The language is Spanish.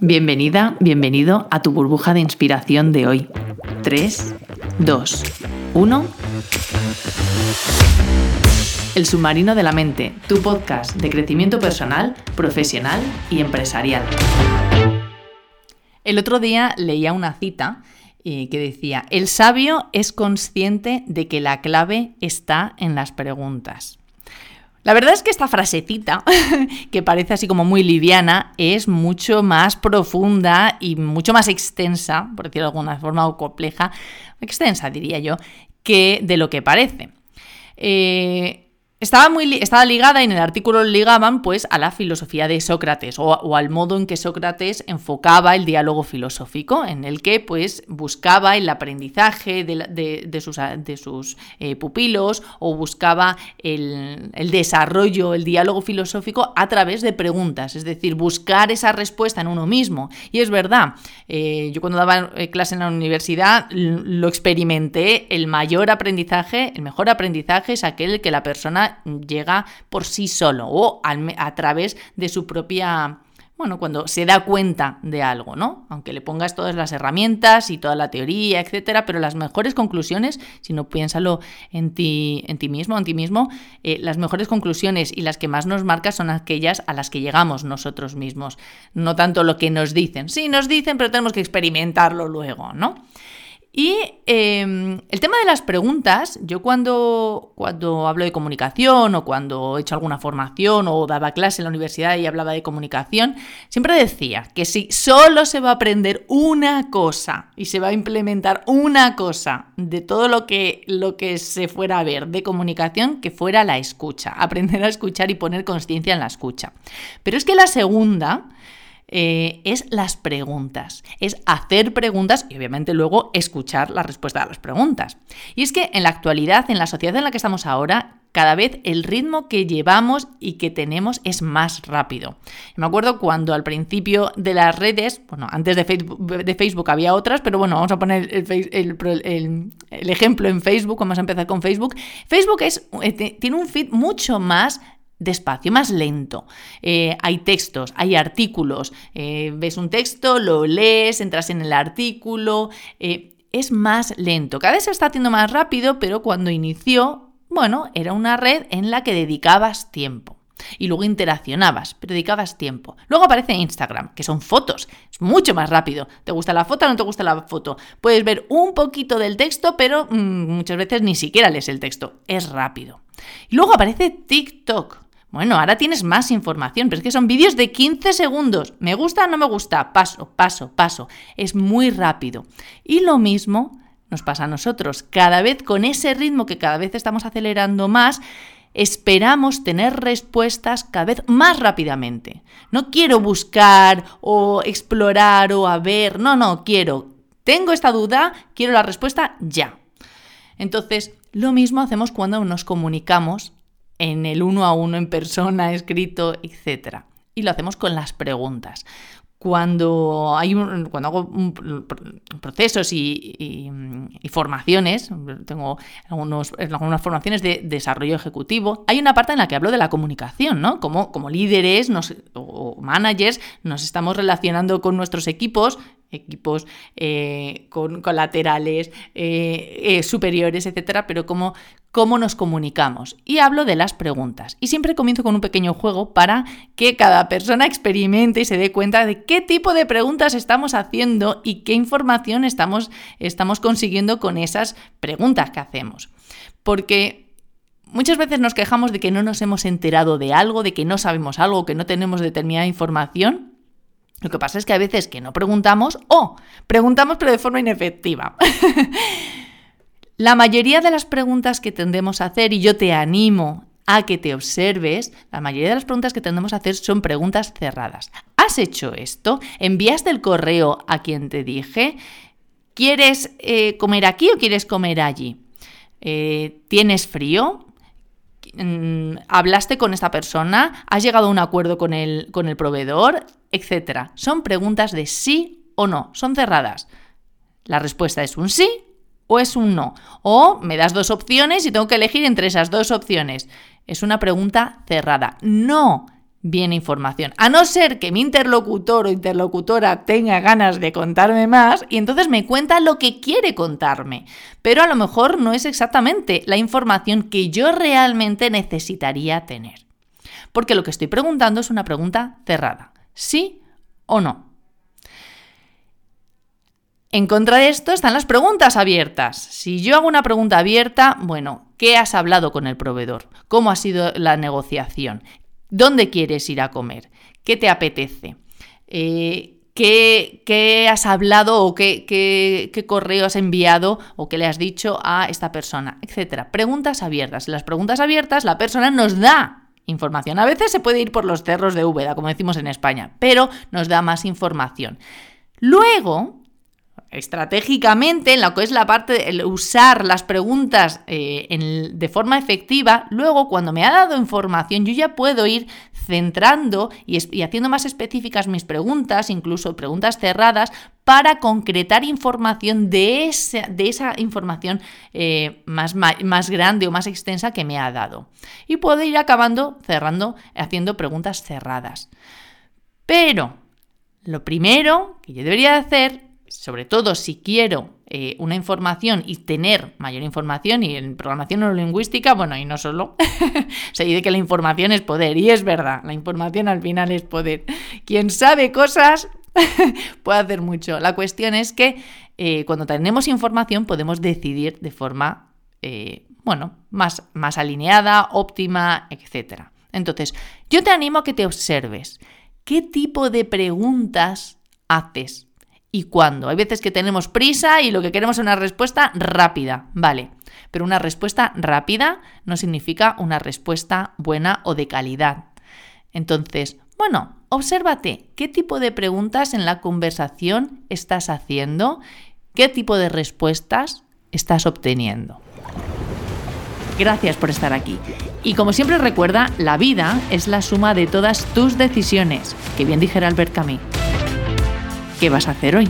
Bienvenida, bienvenido a tu burbuja de inspiración de hoy. 3, 2, 1... El submarino de la mente, tu podcast de crecimiento personal, profesional y empresarial. El otro día leía una cita que decía: el sabio es consciente de que la clave está en las preguntas. La verdad es que esta frasecita, que parece así como muy liviana, es mucho más profunda y mucho más extensa, por decirlo de alguna forma, o compleja, extensa diría yo, que de lo que parece. Estaba ligada, y en el artículo ligaban pues a la filosofía de Sócrates o al modo en que Sócrates enfocaba el diálogo filosófico, en el que pues buscaba el aprendizaje de sus pupilos, o buscaba el desarrollo, el diálogo filosófico a través de preguntas, es decir, buscar esa respuesta en uno mismo. Y es verdad, yo cuando daba clase en la universidad lo experimenté: el mejor aprendizaje es aquel que la persona llega por sí solo, o a través de su propia, cuando se da cuenta de algo, ¿no? Aunque le pongas todas las herramientas y toda la teoría, etcétera, pero las mejores conclusiones, si no, piénsalo en ti mismo, las mejores conclusiones y las que más nos marcan son aquellas a las que llegamos nosotros mismos, no tanto lo que nos dicen. Sí, nos dicen, pero tenemos que experimentarlo luego, ¿no? Y el tema de las preguntas, yo cuando hablo de comunicación, o cuando he hecho alguna formación o daba clase en la universidad y hablaba de comunicación, siempre decía que si solo se va a aprender una cosa y se va a implementar una cosa de todo lo que se fuera a ver de comunicación, que fuera la escucha, aprender a escuchar y poner conciencia en la escucha. Pero es que la segunda... es las preguntas, es hacer preguntas y obviamente luego escuchar la respuesta a las preguntas. Y es que en la actualidad, en la sociedad en la que estamos ahora, cada vez el ritmo que llevamos y que tenemos es más rápido. Me acuerdo cuando al principio de las redes, antes de Facebook había otras, pero vamos a poner el ejemplo en Facebook, vamos a empezar con Facebook. Facebook tiene un feed mucho más despacio, más lento. Hay textos, hay artículos. Ves un texto, lo lees, entras en el artículo. Es más lento. Cada vez se está haciendo más rápido, pero cuando inició, era una red en la que dedicabas tiempo. Y luego interaccionabas, pero dedicabas tiempo. Luego aparece Instagram, que son fotos. Es mucho más rápido. ¿Te gusta la foto o no te gusta la foto? Puedes ver un poquito del texto, pero muchas veces ni siquiera lees el texto. Es rápido. Y luego aparece TikTok. Ahora tienes más información, pero es que son vídeos de 15 segundos. ¿Me gusta o no me gusta? Paso, paso, paso. Es muy rápido. Y lo mismo nos pasa a nosotros. Cada vez, con ese ritmo que cada vez estamos acelerando más, esperamos tener respuestas cada vez más rápidamente. No quiero buscar o explorar o a ver. No quiero. Tengo esta duda, quiero la respuesta ya. Entonces, lo mismo hacemos cuando nos comunicamos en el 1 a 1, en persona, escrito, etc. Y lo hacemos con las preguntas. Cuando hago procesos y formaciones, tengo algunas formaciones de desarrollo ejecutivo, hay una parte en la que hablo de la comunicación, ¿no? Como líderes o managers nos estamos relacionando con nuestros equipos con colaterales, superiores, etcétera, pero cómo nos comunicamos. Y hablo de las preguntas. Y siempre comienzo con un pequeño juego para que cada persona experimente y se dé cuenta de qué tipo de preguntas estamos haciendo y qué información estamos consiguiendo con esas preguntas que hacemos. Porque muchas veces nos quejamos de que no nos hemos enterado de algo, de que no sabemos algo, que no tenemos determinada información. Lo que pasa es que a veces que no preguntamos, o preguntamos pero de forma inefectiva. La mayoría de las preguntas que tendemos a hacer, y yo te animo a que te observes, la mayoría de las preguntas que tendemos a hacer son preguntas cerradas. ¿Has hecho esto? ¿Enviaste el correo a quien te dije? ¿Quieres comer aquí o quieres comer allí? ¿Tienes frío? ¿Hablaste con esta persona? ¿Has llegado a un acuerdo con el proveedor? Etcétera. Son preguntas de sí o no, son cerradas. La respuesta es un sí o es un no. O me das dos opciones y tengo que elegir entre esas dos opciones. Es una pregunta cerrada. No viene información. A no ser que mi interlocutor o interlocutora tenga ganas de contarme más y entonces me cuenta lo que quiere contarme. Pero a lo mejor no es exactamente la información que yo realmente necesitaría tener. Porque lo que estoy preguntando es una pregunta cerrada. ¿Sí o no? En contra de esto están las preguntas abiertas. Si yo hago una pregunta abierta, bueno, ¿qué has hablado con el proveedor? ¿Cómo ha sido la negociación? ¿Dónde quieres ir a comer? ¿Qué te apetece? ¿Qué has hablado o qué correo has enviado o qué le has dicho a esta persona? Etcétera. Preguntas abiertas. En las preguntas abiertas la persona nos da información. A veces se puede ir por los cerros de Úbeda, como decimos en España, pero nos da más información. Luego, estratégicamente, en lo que es la parte de usar las preguntas de forma efectiva, luego cuando me ha dado información yo ya puedo ir centrando y haciendo más específicas mis preguntas, incluso preguntas cerradas, para concretar información de esa información más grande o más extensa que me ha dado. Y puedo ir acabando cerrando, haciendo preguntas cerradas. Pero lo primero que yo debería hacer, sobre todo si quiero una información y tener mayor información, y en programación neurolingüística, bueno, y no solo, se dice que la información es poder, y es verdad, la información al final es poder. Quien sabe cosas puede hacer mucho. La cuestión es que cuando tenemos información podemos decidir de forma más alineada, óptima, etc. Entonces, yo te animo a que te observes qué tipo de preguntas haces. ¿Y cuándo? Hay veces que tenemos prisa y lo que queremos es una respuesta rápida, vale. Pero una respuesta rápida no significa una respuesta buena o de calidad. Entonces, bueno, obsérvate qué tipo de preguntas en la conversación estás haciendo, qué tipo de respuestas estás obteniendo. Gracias por estar aquí. Y como siempre recuerda, la vida es la suma de todas tus decisiones, que bien dijera Albert Camus. ¿Qué vas a hacer hoy?